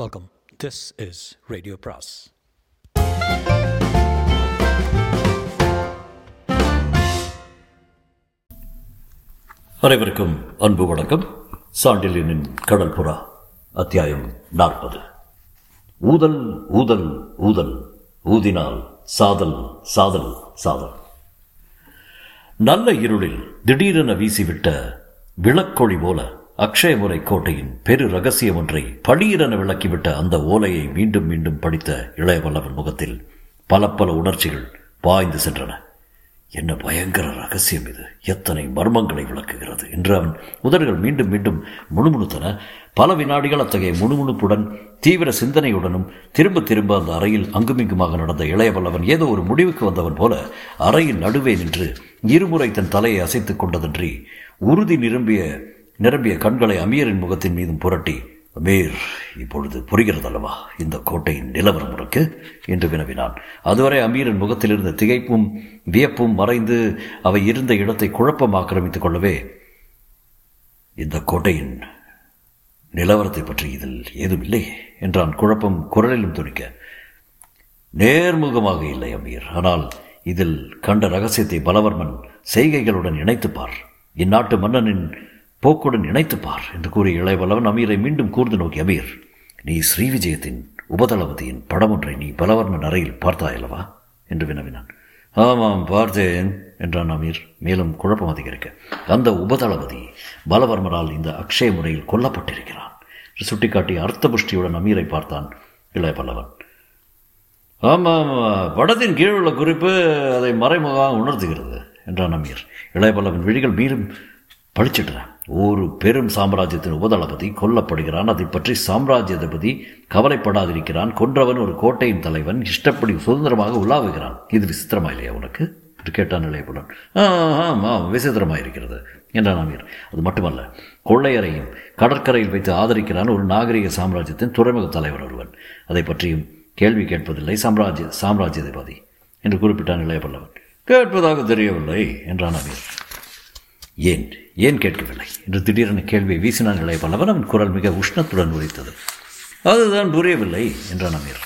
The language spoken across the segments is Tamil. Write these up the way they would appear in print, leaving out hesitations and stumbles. Welcome. This is radio Bros. அனைவருக்கும் அன்பு வணக்கம். சாண்டில்யனின் கடல் புறா அத்தியாயம் 40. ஊதல் ஊதல் ஊதல் ஊதினால் சாதல் சாதல் சாதல். நல்ல இருளில் திடீரென வீசிவிட்ட விளக்கொழி போல அக்ஷயமுறை கோட்டையின் பெரு ரகசியம் ஒன்றை பளீரென விளக்கிவிட்ட அந்த ஓலையை மீண்டும் மீண்டும் படித்த இளையவல்லவன் முகத்தில் பல பல உணர்ச்சிகள் பாய்ந்து சென்றன. என்ன பயங்கர ரகசியம் இது, எத்தனை மர்மங்களை விளக்குகிறது என்று அவன் உதடுகள் மீண்டும் மீண்டும் முணுமுணுத்தன. பல வினாடிகள் அத்தகைய முணுமுணுப்புடன் தீவிர சிந்தனையுடனும் திரும்ப திரும்ப அந்த அறையில் அங்குமிங்குமாக நடந்த இளையவல்லவன் ஏதோ ஒரு முடிவுக்கு வந்தவன் போல அறையின் நடுவே நின்று இருமுறை தன் தலையை அசைத்து கொண்டதன்றி உறுதி நிரம்பிய கண்களை அமீரின் முகத்தின் மீதும் புரட்டி, அமீர், இப்பொழுது புரிகிறதல்லவா இந்த கோட்டையின் நிலவரம் உனக்கு என்று வினவினான். அதுவரை அமீரின் முகத்தில் இருந்த திகைப்பும் வியப்பும் மறைந்து அவை இருந்த இடத்தை குழப்பம் ஆக்கிரமித்துக் கொள்ளவே, இந்த கோட்டையின் நிலவரத்தை பற்றி இதில் ஏதும் இல்லை என்றான் குழப்பம் குரலிலும் துணிக்க. நேர்முகமாக இல்லை அமீர், ஆனால் இதில் கண்ட ரகசியத்தை பலவர்மன் செய்கைகளுடன் இணைத்துப்பார், இந்நாட்டு மன்னனின் போக்குடன் இணைத்துப்பார் என்று கூறிய இளையவல்லவன் அமீரை மீண்டும் கூர்ந்து நோக்கி, அமீர், நீ ஸ்ரீவிஜயத்தின் உபதளபதியின் படம் ஒன்றை நீ பலவர்மன் அறையில் பார்த்தாயல்லவா என்று வினவினான். ஆமாம் பார்த்தேன் என்றான் அமீர் மேலும் குழப்பம் அதிகரிக்க. அந்த உபதளபதி பலவர்மரால் இந்த அக்ஷய முறையில் கொல்லப்பட்டிருக்கிறான் சுட்டிக்காட்டி அர்த்தபுஷ்டியுடன் அமீரை பார்த்தான் இளையவல்லவன். ஆமாம், படத்தின் கீழ் உள்ள குறிப்பு அதை மறைமுகமாக உணர்த்துகிறது என்றான் அமீர். இளையவல்லவன் விழிகள் மீறும் பழிச்சிட்டான். ஒரு பெரும் சாம்ராஜ்யத்தின் உபதளபதி கொல்லப்படுகிறான், அதை பற்றி சாம்ராஜ்யாதிபதி கவலைப்படாதிருக்கிறான், கொன்றவன் ஒரு கோட்டையின் தலைவன், இஷ்டப்படி சுதந்திரமாக உலாவுகிறான், இது விசித்திரமா இல்லையா உனக்கு என்று கேட்டான் இளையவல்லவன். ஆமாம் விசித்திரமாக இருக்கிறது என்றான் அமீர். அது மட்டுமல்ல, கொள்ளையரையும் கடற்கரையில் வைத்து ஆதரிக்கிறான் ஒரு நாகரிக சாம்ராஜ்யத்தின் துறைமுக தலைவர் ஒருவன், அதை பற்றியும் கேள்வி கேட்பதில்லை சாம்ராஜ்யாதிபதி என்று குறிப்பிட்டான் இளையவல்லவன். கேட்பதாக தெரியவில்லை என்றான் அமீர். ஏன் கேட்கவில்லை என்று திடீரென கேள்வியை வீசினான் இளையவல்லவன். அவன் குரல் மிக உஷ்ணத்துடன் உரைத்தது. அதுதான் புரியவில்லை என்றான் அமீர்.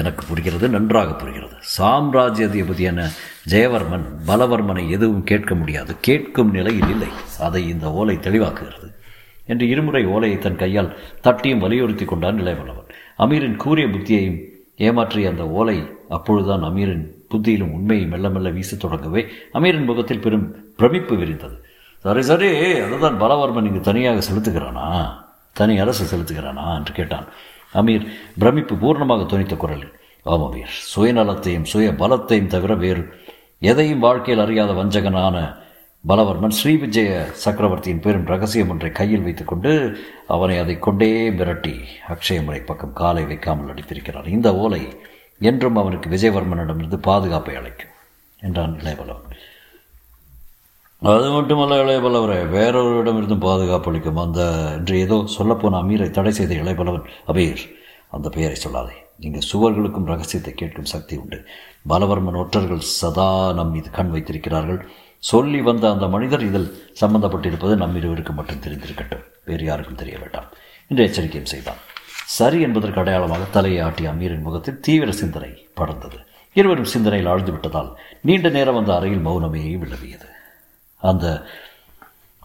எனக்கு புரிகிறது, நன்றாக புரிகிறது. சாம்ராஜ்யாதிபதியான ஜெயவர்மன் பலவர்மனை எதுவும் கேட்க முடியாது, கேட்கும் நிலையில் இல்லை, அதை இந்த ஓலை தெளிவாக்குகிறது என்று இருமுறை ஓலையை தன் கையால் தட்டியும் வலியுறுத்தி கொண்டான் இளையவல்லவன். அமீரின் கூறிய புத்தியையும் ஏமாற்றிய அந்த ஓலை அப்பொழுதுதான் அமீரின் புத்தியிலும் உண்மையை மெல்ல மெல்ல வீசத் தொடங்கவே அமீரின் முகத்தில் பெரும் பிரமிப்பு விரிந்தது. சரி, அதுதான் பலவர்மன் இங்கு தனியாக செலுத்துகிறானா, தனி அரசு செலுத்துகிறானா என்று கேட்டான் அமீர் பிரமிப்பு பூர்ணமாக துணித்த குரலில். ஆம் அமீர், சுயநலத்தையும் சுய பலத்தையும் தவிர வேறு எதையும் வாழ்க்கையில் அறியாத வஞ்சகனான பலவர்மன் ஸ்ரீவிஜய சக்கரவர்த்தியின் பெரும் ரகசியம் ஒன்றை கையில் வைத்துக்கொண்டு அவனை அதை கொண்டே மிரட்டி அக்ஷயமுறை பக்கம் காலை வைக்காமல் அடித்திருக்கிறான். இந்த ஓலை என்றும் அவனுக்கு விஜயவர்மனிடமிருந்து பாதுகாப்பை அளிக்கும் என்றான் இளையவல்லவன். அது மட்டுமல்ல இளையவல்லவரே, வேறொருவரிடமிருந்தும் பாதுகாப்பு அளிக்கும் அந்த என்று ஏதோ சொல்லப்போன அமீரை தடை செய்த இளையவல்லவன், அமீர், அந்த பெயரை சொல்லாதே, இங்கு சுவர்களுக்கும் ரகசியத்தை கேட்கும் சக்தி உண்டு. பலவர்மன் ஒற்றர்கள் சதா நம் மீது கண் வைத்திருக்கிறார்கள், சொல்லி வந்த அந்த மனிதர் இதில் சம்பந்தப்பட்டிருப்பது நம் இருவருக்கு மட்டும் தெரிந்திருக்கட்டும், வேறு யாருக்கும் தெரிய வேண்டாம் என்று எச்சரிக்கையும் செய்தான். சரி என்பதற்கு அடையாளமாக தலையை ஆட்டிய அமீரின் முகத்தில் தீவிர சிந்தனை படர்ந்தது. இருவரும் சிந்தனையில் ஆழ்ந்து விட்டதால் நீண்ட நேரம் அந்த அறையில் மௌனமே விளவியது. அந்த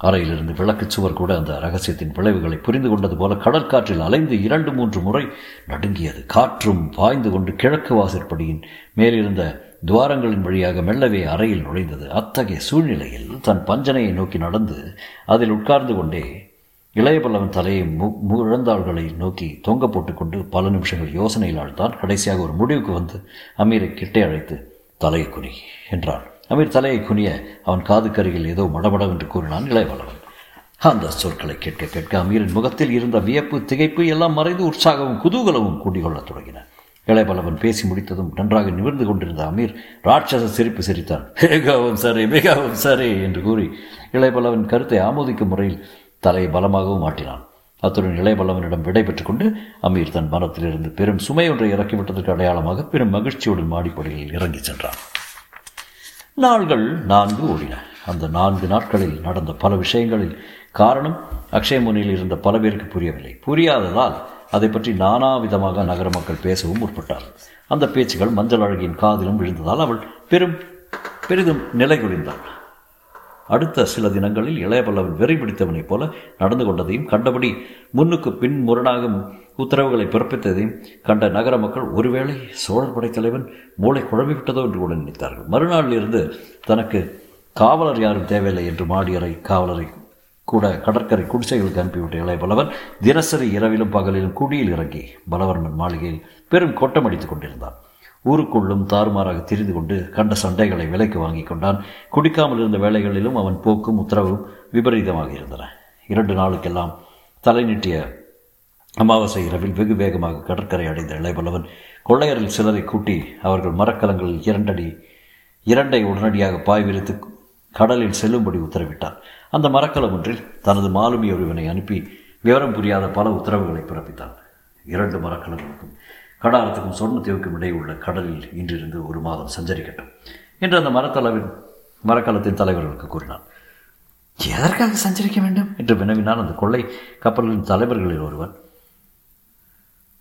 அறையிலிருந்து விளக்கு சுவர் கூட அந்த ரகசியத்தின் விளைவுகளை புரிந்து கொண்டது போல கடற்காற்றில் அலைந்து 2-3 முறை நடுங்கியது. காற்றும் பாய்ந்து கொண்டு கிழக்கு வாசற்படியின் மேலிருந்த துவாரங்களின் வழியாக மெல்லவே அறையில் நுழைந்தது. அத்தகைய சூழ்நிலையில் தன் பஞ்சனையை நோக்கி நடந்து அதில் உட்கார்ந்து கொண்டே இளையவல்லவன் தலையை முழந்தாள்களை நோக்கி தொங்க போட்டுக்கொண்டு பல நிமிஷங்கள் யோசனையில் ஆழ்ந்தான். கடைசியாக ஒரு முடிவுக்கு வந்து அமீரை கிட்டே அழைத்து, தலையை குனி என்றான். அமீர் தலையை குனிய அவன் காதுக்கருகில் ஏதோ மடமடம் என்று கூறினான் இளையவல்லவன். அந்த சொற்களை கேட்க கேட்க அமீரின் முகத்தில் இருந்த வியப்பு திகைப்பு எல்லாம் மறைந்து உற்சாகமும் குதூகலமும் கூட்டிக்கொள்ளத் தொடங்கின. இளையவல்லவன் பேசி முடித்ததும் நன்றாக நிமிர்ந்து கொண்டிருந்த அமீர் ராட்சச சிரிப்பு சிரித்தான். மிகவும் சரி என்று கூறி இளையவல்லவன் கருத்தை ஆமோதிக்கும் முறையில் தலையை பலமாகவும் ஆட்டினான். அத்துடன் இளையவல்லவனிடம் விடை பெற்றுக் கொண்டு அமீர் தன் மனத்திலிருந்து பெரும் சுமை ஒன்றை இறக்கிவிட்டதற்கு அடையாளமாக பெரும் மகிழ்ச்சியுடன் மாடிப்படியில் இறங்கி சென்றான். நாள்கள் 4 ஓடின. அந்த 4 நாட்களில் நடந்த பல விஷயங்களில் காரணம் அக்ஷய முனையில் இருந்த பல பேருக்கு புரியவில்லை. புரியாததால் அதை பற்றி நானாவிதமாக நகர மக்கள் பேசவும் முற்பட்டார். அந்த பேச்சுகள் மஞ்சள் அழகியின் காதிலும் விழுந்ததால் அவள் பெரிதும் நிலை குறைந்தாள். அடுத்த சில தினங்களில் இளையபல்லவன் வெறி பிடித்தவனைப் போல நடந்து கொண்டதையும் கண்டபடி முன்னுக்கு பின் முரணாகும் உத்தரவுகளை பிறப்பித்ததையும் கண்ட நகர மக்கள் ஒருவேளை சோழர் படைத்தலைவன் மூளை குழம்பிவிட்டதோ என்று கூட நினைத்தார்கள். மறுநாளிலிருந்து தனக்கு காவலர் யாரும் தேவையில்லை என்று மாடியறை காவலரை கூட கடற்கரை குடிசைகளுக்கு அனுப்பிவிட்ட இளையபல்லவன் தினசரி இரவிலும் பகலிலும் குடியில் இறங்கி பலவர்மன் மாளிகையில் பெரும் கொட்டமடித்துக் கொண்டிருந்தான். ஊருக்குள்ளும் தாறுமாறாக திரிந்து கொண்டு கண்ட சண்டைகளை விலைக்கு வாங்கி கொண்டான். குடிக்காமல் இருந்த வேளைகளிலும் அவன் போக்கும் உத்தரவும் விபரீதமாக இருந்தன. 2 நாளுக்கெல்லாம் தலை நீட்டிய அமாவாசை இரவில் வெகு வேகமாக கடற்கரை அடைந்த இளையபல்லவன் கொள்ளையரில் சிலரை கூட்டி அவர்கள் மரக்கலங்களில் 2 இரண்டை உடனடியாக பாய்விரித்து கடலில் செல்லும்படி உத்தரவிட்டார். அந்த மரக்கலம் ஒன்றில் தனது மாலுமி ஒருவனை அனுப்பி விவரம் புரியாத பல உத்தரவுகளை பிறப்பித்தான். 2 மரக்கலங்களுக்கும் கடாரத்துக்கும் சொர்ணத்தீவுக்கும் இடையே உள்ள கடலில் இன்றிருந்து 1 மாதம் சஞ்சரிக்கட்டும் என்று அந்த மரக்கலத்தின் தலைவர்களுக்கு கூறினான். எதற்காக சஞ்சரிக்க வேண்டும் என்று வினவினான் அந்த கொள்ளை கப்பலின் தலைவர்களில் ஒருவன்.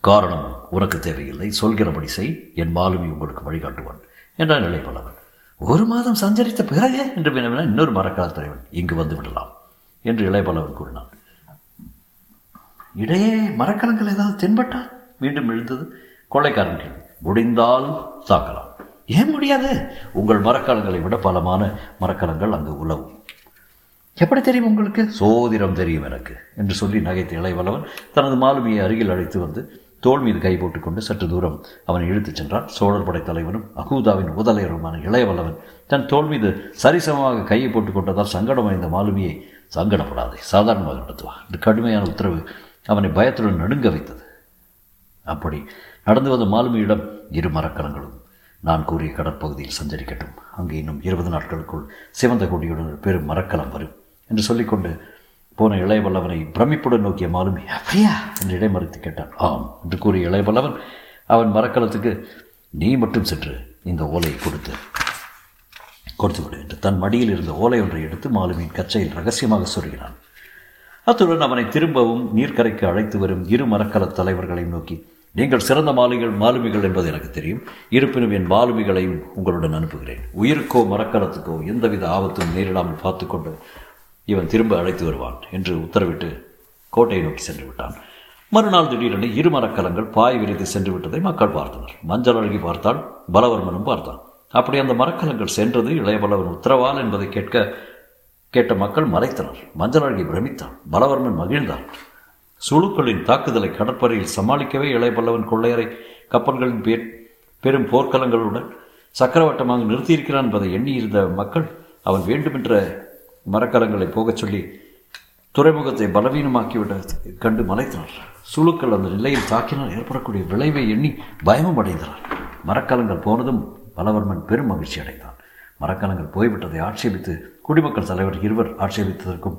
காரணம் உனக்கு தேவையில்லை, சொல்கிறபடி செய், என் மாலுமி உங்களுக்கு வழிகாட்டுவான் என்றான் இளையபல்லவன். 1 மாதம் சஞ்சரித்த பிறகு என்று வினவினான் இன்னொரு மரக்கல தலைவன். இங்கு வந்து விடலாம் என்று இளையபல்லவன் கூறினான். இடையே மரக்கலங்கள் ஏதாவது தென்பட்டால் மீண்டும் எழுந்தது கொள்ளைக்காரன் கேள்வி. முடிந்தால் தாக்கலாம். ஏன் முடியாது? உங்கள் மரக்கலங்களை விட பலமான மரக்கலங்கள் அங்கு உலவும். எப்படி தெரியும் உங்களுக்கு? சோதிடம் தெரியும் எனக்கு என்று சொல்லி நகைத்த இளையபல்லவன் தனது மாலுமியை அருகில் அழைத்து வந்து தோல் மீது கை போட்டுக்கொண்டு சற்று தூரம் அவனை இழுத்துச் சென்றான். சோழர் படை தலைவனும் அகூதாவின் முதலையருமான இளையவல்லவன் தன் தோல் மீது சரிசமமாக கையை போட்டுக் கொண்டதால் சங்கடம் அடைந்த மாலுமியை சங்கடப்படாதே, சாதாரணமாக நடத்துவான் இந்த கடுமையான உத்தரவு அவனை பயத்துடன் நடுங்க வைத்தது. அப்படி நடந்து வந்த மாலுமியிடம் 2 மரக்கலங்களும் நான் கூறிய கடற்பகுதியில் சஞ்சரிக்கட்டும், அங்கு இன்னும் 20 நாட்களுக்குள் சிவந்த கொடியுடன் பெரும் மரக்கலம் வரும் என்று சொல்லிக்கொண்டு போன இளையவல்லவனை பிரமிப்புடன் நோக்கிய மாலுமி அப்படியா என்று இடைமறித்து கேட்டான். ஆம் என்று கூறிய இளையவல்லவன் அவன் மரக்கலத்துக்கு நீ மட்டும் சென்று இந்த ஓலையை கொடுத்து விடு என்று தன் மடியில் இருந்த ஓலை ஒன்றை எடுத்து மாலுமியின் கச்சையில் ரகசியமாக சொருகினான். அத்துடன் அவனை திரும்பவும் நீர்க்கரைக்கு அழைத்து வரும் 2 மரக்கல தலைவர்களையும் நோக்கி, நீங்கள் சிறந்த மாலுமிகள் என்பது எனக்கு தெரியும், இருப்பினும் என் மாலுமிகளையும் உங்களுடன் அனுப்புகிறேன். உயிருக்கோ மரக்கலத்துக்கோ எந்தவித ஆபத்தும் நேரிடாமல் பார்த்துக்கொண்டு இவன் திரும்ப அழைத்து வருவான் என்று உத்தரவிட்டு கோட்டையை நோக்கி சென்று விட்டான். மறுநாள் திடீரென 2 மரக்கலங்கள் பாய் விரித்து சென்று விட்டதை மக்கள் பார்த்தனர். மஞ்சள் அழகி பார்த்தாள், பலவர்மனும் பார்த்தான். அப்படி அந்த மரக்கலங்கள் சென்றது இளையபல்லவன் உத்தரவால் என்பதை கேட்ட மக்கள் மறைத்தனர். மஞ்சள் அழகி பிரமித்தான், பலவர்மன் மகிழ்ந்தான். சுழுக்களின் தாக்குதலை கடற்படையில் சமாளிக்கவே இளையபல்லவன் கொள்ளையரை கப்பல்களின் பெரும் போர்க்கலங்களுடன் சக்கரவட்டமாக நிறுத்தியிருக்கிறான் என்பதை எண்ணியிருந்த மக்கள் அவன் வேண்டுமென்ற மரக்கலங்களை போகச் சொல்லி துறைமுகத்தை பலவீனமாக்கிவிட கண்டு மலைத்தனர். சுழுக்கள் அந்த நிலையில் தாக்கினால் ஏற்படக்கூடிய விளைவை எண்ணி பயமும் அடைந்தனர். மரக்கலங்கள் போனதும் பலவர்மன் பெரும் மகிழ்ச்சி அடைந்தான். மரக்கலங்கள் போய்விட்டதை ஆட்சேபித்து குடிமக்கள் தலைவர் 2 ஆட்சேபித்ததற்கும்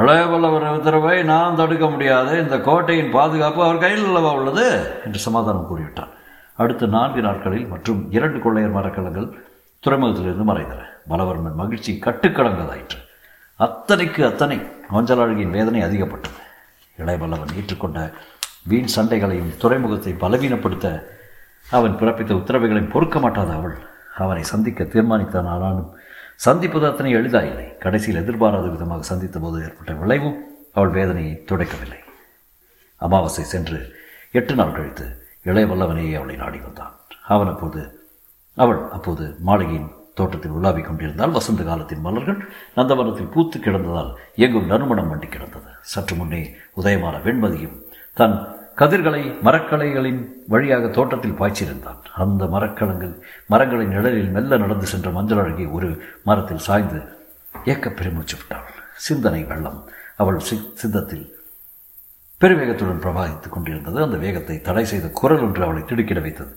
இளையபல்லவர் உத்தரவை நான் தடுக்க முடியாது, இந்த கோட்டையின் பாதுகாப்பு அவர் கையில் அல்லவா உள்ளது என்று சமாதானம் கூறிவிட்டார். அடுத்த 4 நாட்களில் மற்றும் 2 கொள்ளையர் மரக்கலங்கள் துறைமுகத்திலிருந்து மறைந்தன. பலவர்மன் மகிழ்ச்சி கட்டுக்கடங்கதாயிற்று. அத்தனை மஞ்சள் அழகியின் வேதனை அதிகப்பட்டது. இளையபல்லவன் ஏற்றுக்கொண்ட வீண் சண்டைகளையும் துறைமுகத்தை பலவீனப்படுத்த அவன் பிறப்பித்த உத்தரவுகளையும் பொறுக்க மாட்டாத அவள் அவனை சந்திக்க தீர்மானித்தான். ஆனாலும் சந்திப்பது அத்தனை எளிதாயில்லை. கடைசியில் எதிர்பாராத விதமாக சந்தித்த போது ஏற்பட்ட விளைவும் அவள் வேதனையை துடைக்கவில்லை. அமாவாசை சென்று 8 நாள் கழித்து இளையவல்லவனையே அவளை நாடி வந்தான். அவள் அப்போது மாளிகையின் தோட்டத்தில் உலாவிக் கொண்டிருந்தால் வசந்த காலத்தின் மலர்கள் நந்தவனத்தில் பூத்து கிடந்ததால் எங்கும் நறுமணம் மண்டி கிடந்தது. சற்று முன்னே உதயமான வெண்மதியும் தன் கதிர்களை மரக்கலைகளின் வழியாக தோட்டத்தில் பாய்ச்சியிருந்தான். அந்த மரங்களின் நிழலில் மெல்ல நடந்து சென்ற மஞ்சள் அழகி ஒரு மரத்தில் சாய்ந்து ஏக்க பெருமூச்சு விட்டாள். சிந்தனை வெள்ளம் அவள் சித்தத்தில் பெருவேகத்துடன் பிரவாகித்துக் கொண்டிருந்தது. அந்த வேகத்தை தடை செய்த குரல் ஒன்று அவளை திடுக்கிட வைத்தது.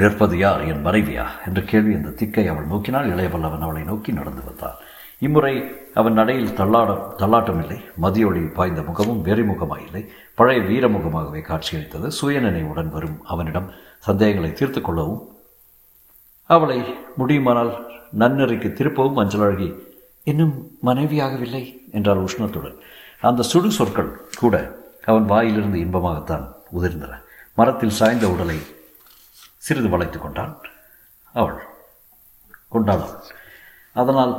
நிற்பது யார், என் மறைவியா என்ற கேள்வி அந்த திக்கை அவள் நோக்கினால் இளையபல்லவன் அவளை நோக்கி நடந்து வந்தான். இம்முறை அவன் நடையில் தள்ளாட்டமில்லை. மதியொளியில் பாய்ந்த முகமும் வெறிமுகமாயில்லை, பழைய வீரமுகமாகவே காட்சியளித்தது. சுயநினைவுடன் வரும் அவனிடம் சந்தேகங்களை தீர்த்து கொள்ளவும் அவளை முடியுமானால் நன்னறைக்கு திருப்பவும் மஞ்சள் அழகி இன்னும் மனைவியாகவில்லை என்றால் உஷ்ணத்துடன். அந்த சுடு சொற்கள் கூட அவன் வாயிலிருந்து இன்பமாகத்தான் உதிர்ந்தன. மரத்தில் சாய்ந்த உடலை சிறிது வளைத்து கொண்டான். கொண்டாள். அதனால்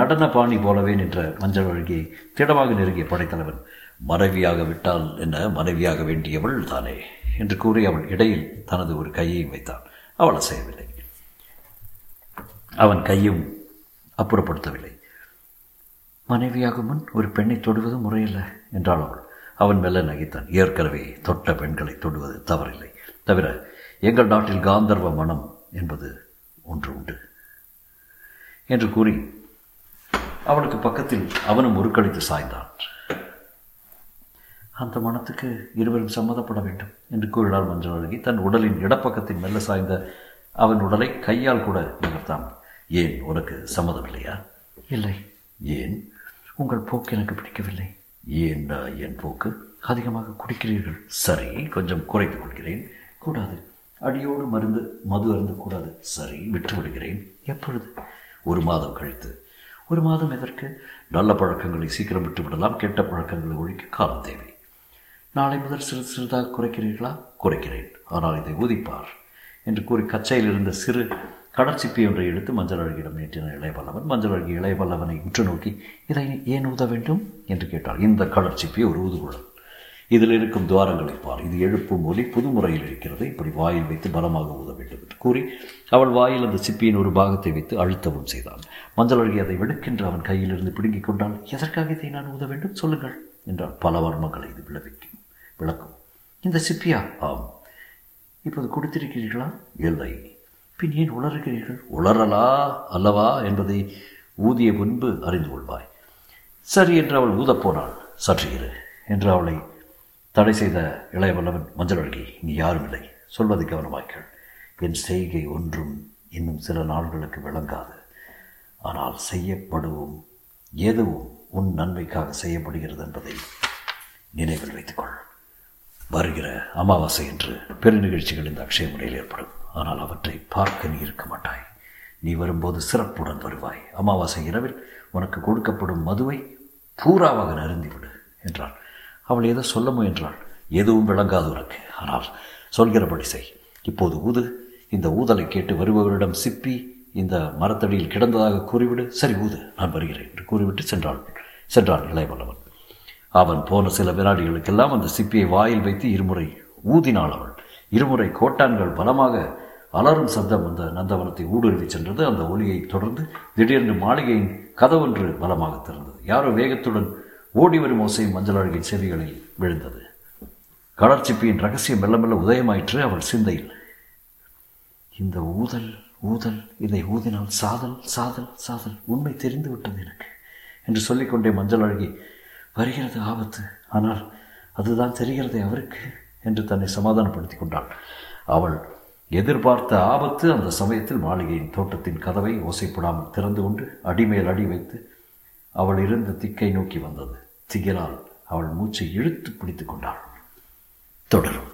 நடன பாணி போலவே நின்ற மஞ்சள் வழங்கியை திடமாக நெருங்கிய படைத்தலைவன், மனைவியாக விட்டால் என்ன, மனைவியாக வேண்டியவள் தானே என்று கூறி அவள் இடையில் தனது ஒரு கையையும் வைத்தான். அவள் அசையவில்லை. அவன் கையும் அப்புறப்படுத்தவில்லை. மனைவியாக முன் ஒரு பெண்ணை தொடுவது முறையில்லை என்றாள் அவள். அவன் மெல்ல நகைத்தான். ஏற்கனவே தொட்ட பெண்களை தொடுவது தவறில்லை, தவிர எங்கள் நாட்டில் காந்தர்வ மனம் என்பது ஒன்று உண்டு என்று கூறி அவளுக்கு பக்கத்தில் அவனும் உருக்களித்து சாய்ந்தான். அந்த மனத்துக்கு இருவரும் சம்மதப்பட வேண்டும் என்று கூறினாள் மஞ்சள் அழகி. தன் உடலின் இடப்பக்கத்தில் மெல்ல சாய்ந்த அவன் உடலை கையால் கூட நிகழ்த்தான். ஏன், உனக்கு சம்மதம் இல்லையா? இல்லை. ஏன்? உங்கள் போக்கு எனக்கு பிடிக்கவில்லை. ஏண்டா என் போக்கு? அதிகமாக குடிக்கிறீர்கள். சரி, கொஞ்சம் குறைத்து கொள்கிறேன். கூடாது. அடியோடு மது அருந்து கூடாது. சரி, விட்டு விடுகிறேன். எப்பொழுது? ஒரு மாதம் கழித்து. ஒரு மாதம் எதற்கு? நல்ல பழக்கங்களை சீக்கிரம் விட்டு விடலாம், கெட்ட பழக்கங்களை ஒழிக்க காலம் தேவை. நாளை முதல் சிறு சிறிதாக குறைக்கிறீர்களா? குறைக்கிறேன். ஆனால் இதை ஊதிப்பார் என்று கூறி கச்சையில் இருந்த சிறு கடற்சிப்பி ஒன்றை எடுத்து மஞ்சள் அழகியிடம் நீட்டின இளையவல்லவன். மஞ்சள் அழகி இளையவல்லவனை உற்று நோக்கி, இதை ஏன் ஊத வேண்டும் என்று கேட்டாள். இந்த கடற்சிப்பி ஒரு ஊதுகுழல். இதில் இருக்கும் துவாரங்களை பார். இது எழுப்பும் ஒலி புது முறையில் இருக்கிறது. இப்படி வாயில் வைத்து பலமாக ஊத வேண்டும் என்று கூறி அவள் வாயில் அந்த சிப்பியின் ஒரு பாகத்தை வைத்து அழுத்தவும் செய்தான். மஞ்சள் அழகி அதை வெடுக்கின்ற அவன் கையிலிருந்து பிடுங்கிக் கொண்டாள். எதற்காக இதை நான் ஊத வேண்டும் சொல்லுங்கள் என்றால், பல வர்மங்களை இது விளக்கும். இந்த சிப்பியா? ஆம். இப்போது கொடுத்திருக்கிறீர்களா? இல்லை. பின் ஏன் உளறுகிறீர்கள்? உளரலா அல்லவா என்பதை ஊதிய முன்பு அறிந்து கொள்வாய். சரி என்று அவள் ஊதப்போனாள். சற்றுகிறு என்று அவளை தடை செய்த இளையவல்லவன், மஞ்சள் அழகி இங்கு யாரும் இல்லை, சொல்வதை கவனமாய்கள். என் செய்கை ஒன்றும் இன்னும் சில நாள்களுக்கு விளங்காது. ஆனால் செய்யப்படுவோம் எதுவும் உன் நன்மைக்காக செய்யப்படுகிறது என்பதை நினைவில் வைத்துக்கொள். வருகிற அமாவாசை என்று பெருநிகழ்ச்சிகள் இந்த அக்ஷய முறையில் ஏற்படும். ஆனால் அவற்றை பார்க்க நீ இருக்க மாட்டாய். நீ வரும்போது சிறப்புடன் வருவாய். அமாவாசை இரவில் உனக்கு கொடுக்கப்படும் மதுவை பூராவாக அருந்திவிடு என்றான். அவள் ஏதோ சொல்ல முயன்றாள். எதுவும் விளங்காது உனக்கு, ஆனால் சொல்கிறபடி செய். இப்போது ஊது. இந்த ஊதலை கேட்டு வருபவரிடம் சிப்பி இந்த மரத்தடியில் கிடந்ததாக கூறிவிடு. சரி, ஊது, நான் வருகிறேன் என்று கூறிவிட்டு சென்றான் இளையவல்லவன். அவன் போன சில வினாடிகளுக்கெல்லாம் அந்த சிப்பியை வாயில் வைத்து இருமுறை ஊதினாள் அவள். இருமுறை கோட்டான்கள் பலமாக அலரும் சத்தம் அந்த நந்தவனத்தை ஊடுருவி சென்றது. அந்த ஒலியை தொடர்ந்து திடீரென்று மாளிகையின் கதவொன்று பலமாக திறந்தது. யாரோ வேகத்துடன் ஓடி வரும் ஓசை மஞ்சள் அழகின் செவிகளில் விழுந்தது. கடற்சிப்பியின் ரகசியம் மெல்ல மெல்ல உதயமாயிற்று அவள் சிந்தையில். இந்த ஊதல், இதை ஊதினால் சாதல் சாதல் சாதல், உண்மை தெரிந்து விட்டது எனக்கு என்று சொல்லிக்கொண்டே மஞ்சள் அழகி, வருகிறது ஆபத்து, ஆனால் அதுதான் தெரிகிறதே அவருக்கு என்று தன்னை சமாதானப்படுத்தி கொண்டாள். அவள் எதிர்பார்த்த ஆபத்து அந்த சமயத்தில் மாளிகையின் தோட்டத்தின் கதவை ஓசைப்படாமல் திறந்து கொண்டு அடிமேல் அடி வைத்து அவள் இருந்த திக்கை நோக்கி வந்தது. திகிலால் அவள் மூச்சை இழுத்து பிடித்து கொண்டாள். தொடரும்.